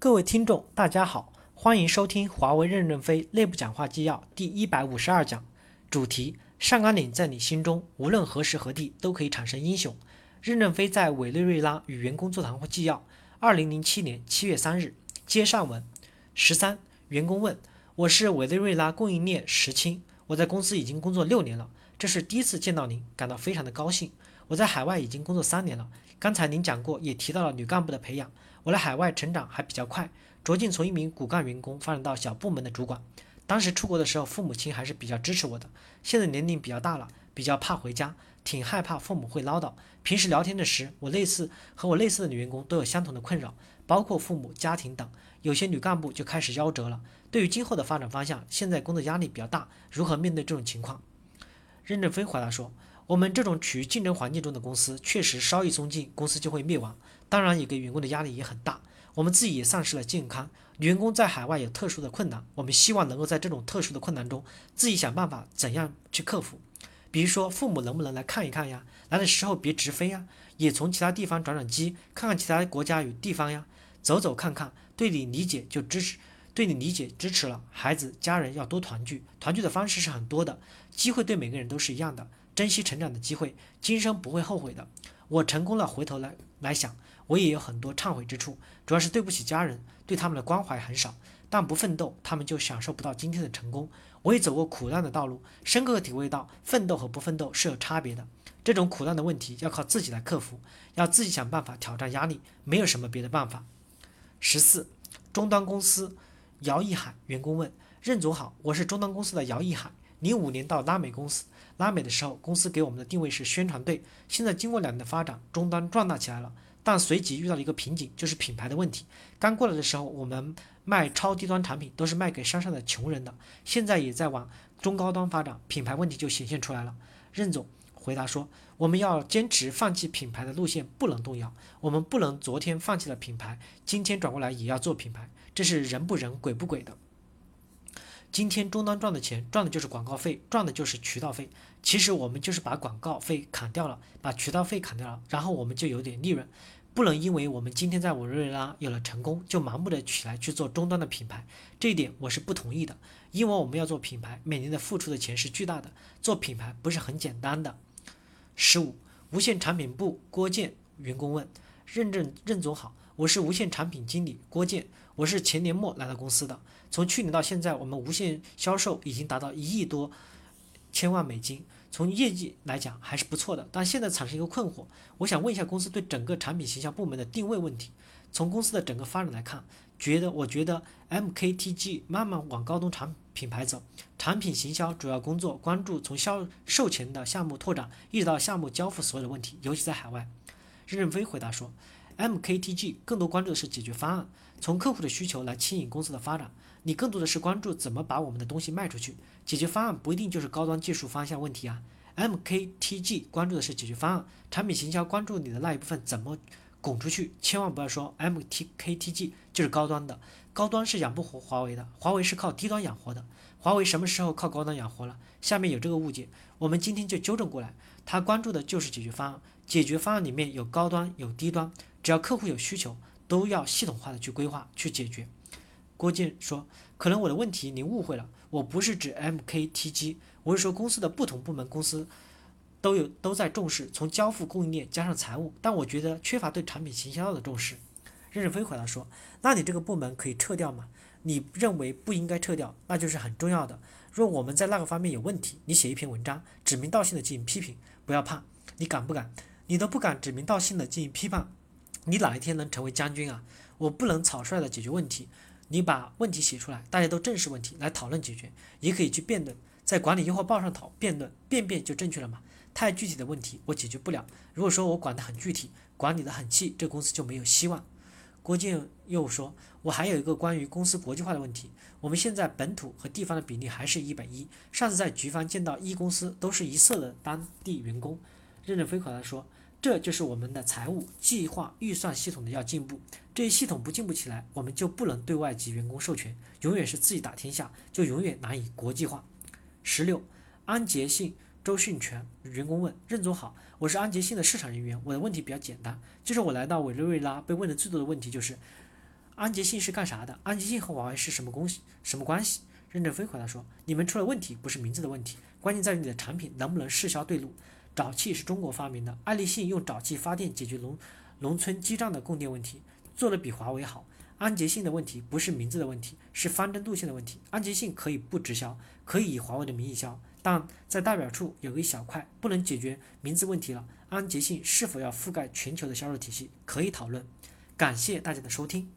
各位听众大家好，欢迎收听华为任正非内部讲话纪要第152讲，主题上甘岭在你心中无论何时何地都可以产生英雄。任正非在委内瑞拉与员工座谈会纪要2007年7月3日接上文。13员工问，我是委内瑞拉供应链石青，我在公司已经工作6年了，这是第一次见到您，感到非常的高兴。我在海外已经工作3年了，刚才您讲过也提到了女干部的培养，我来海外成长还比较快，逐渐从一名骨干员工发展到小部门的主管。当时出国的时候父母亲还是比较支持我的，现在年龄比较大了，比较怕回家，挺害怕父母会唠叨。平时聊天的时，我类似的女员工都有相同的困扰，包括父母、家庭等。有些女干部就开始夭折了。对于今后的发展方向，现在工作压力比较大，如何面对这种情况？任正非回答说，我们这种处于竞争环境中的公司，确实稍一松劲，公司就会灭亡。当然，也给员工的压力也很大，我们自己也丧失了健康。员工在海外有特殊的困难，我们希望能够在这种特殊的困难中，自己想办法怎样去克服。比如说，父母能不能来看一看呀？来的时候别直飞呀，也从其他地方转转机，看看其他国家与地方呀，走走看看，对你理解支持了。孩子、家人要多团聚，团聚的方式是很多的，机会对每个人都是一样的。珍惜成长的机会，今生不会后悔的。我成功了，回头来想，我也有很多忏悔之处，主要是对不起家人，对他们的关怀很少。但不奋斗，他们就享受不到今天的成功。我也走过苦难的道路，深刻体会到奋斗和不奋斗是有差别的。这种苦难的问题要靠自己来克服，要自己想办法挑战压力，没有什么别的办法。14终端公司姚一海员工问，任总好，我是终端公司的姚一海。05年到拉美的时候，公司给我们的定位是宣传队。现在经过2年的发展，终端壮大起来了，但随即遇到了一个瓶颈，就是品牌的问题。刚过来的时候，我们卖超低端产品都是卖给山上的穷人的，现在也在往中高端发展，品牌问题就显现出来了。任总回答说，我们要坚持放弃品牌的路线不能动摇，我们不能昨天放弃了品牌，今天转过来也要做品牌，这是人不人鬼不鬼的。今天终端赚的钱，赚的就是广告费，赚的就是渠道费。其实我们就是把广告费砍掉了，把渠道费砍掉了，然后我们就有点利润。不能因为我们今天在委内瑞拉有了成功，就盲目的起来去做终端的品牌，这一点我是不同意的。因为我们要做品牌，每年的付出的钱是巨大的，做品牌不是很简单的。15无线产品部郭建员工问，任总好，我是无线产品经理郭建，我是前年末来到公司的。从去年到现在，我们无线销售已经达到1亿多千万美金，从业绩来讲还是不错的，但现在产生一个困惑，我想问一下公司对整个产品形象部门的定位问题。从公司的整个发展来看，我觉得 MKTG 慢慢往高端品牌走，产品行销主要工作关注从销售前的项目拓展一直到项目交付所有的问题，尤其在海外。任正非回答说， MKTG 更多关注的是解决方案，从客户的需求来牵引公司的发展。你更多的是关注怎么把我们的东西卖出去，解决方案不一定就是高端技术方向问题啊。 MKTG 关注的是解决方案，产品行销关注你的那一部分怎么拱出去，千万不要说 MKTG 就是高端的，高端是养不活华为的，华为是靠低端养活的。华为什么时候靠高端养活了？下面有这个误解，我们今天就纠正过来，他关注的就是解决方案，解决方案里面有高端有低端，只要客户有需求都要系统化的去规划去解决。郭建说，可能我的问题您误会了，我不是指 MKTG， 我是说公司的不同部门公司都在重视从交付供应链加上财务，但我觉得缺乏对产品行销的重视。任正非回答说，那你这个部门可以撤掉吗？你认为不应该撤掉，那就是很重要的。若我们在那个方面有问题，你写一篇文章指名道姓的进行批评，不要怕，你敢不敢？你都不敢指名道姓的进行批判，你哪一天能成为将军啊？我不能草率的解决问题，你把问题写出来，大家都正视问题来讨论解决，也可以去辩论，在管理优化报上辩论就正确了嘛。太具体的问题我解决不了，如果说我管得很具体，管理得很细，这公司就没有希望。郭建又说，我还有一个关于公司国际化的问题，我们现在本土和地方的比例还是1:1，上次在局方见到公司都是一色的当地员工。任正非回答说，这就是我们的财务、计划、预算系统的要进步，这一系统不进步起来，我们就不能对外及员工授权，永远是自己打天下，就永远难以国际化。16安杰信周训全员工问，任总好，我是安杰信的市场人员，我的问题比较简单，就是我来到委内瑞拉被问的最多的问题就是安洁性是干啥的？安洁性和瓦 Y 是什么关系？任正非回答说：“你们出了问题，不是名字的问题，关键在于你的产品能不能适销对路。沼气是中国发明的，爱立信用沼气发电解决农村基站的供电问题，做得比华为好。安洁性的问题不是名字的问题，是方针路线的问题。安洁性可以不直销，可以以华为的名义销，但在代表处有一小块不能解决名字问题了。安洁性是否要覆盖全球的销售体系，可以讨论。”感谢大家的收听。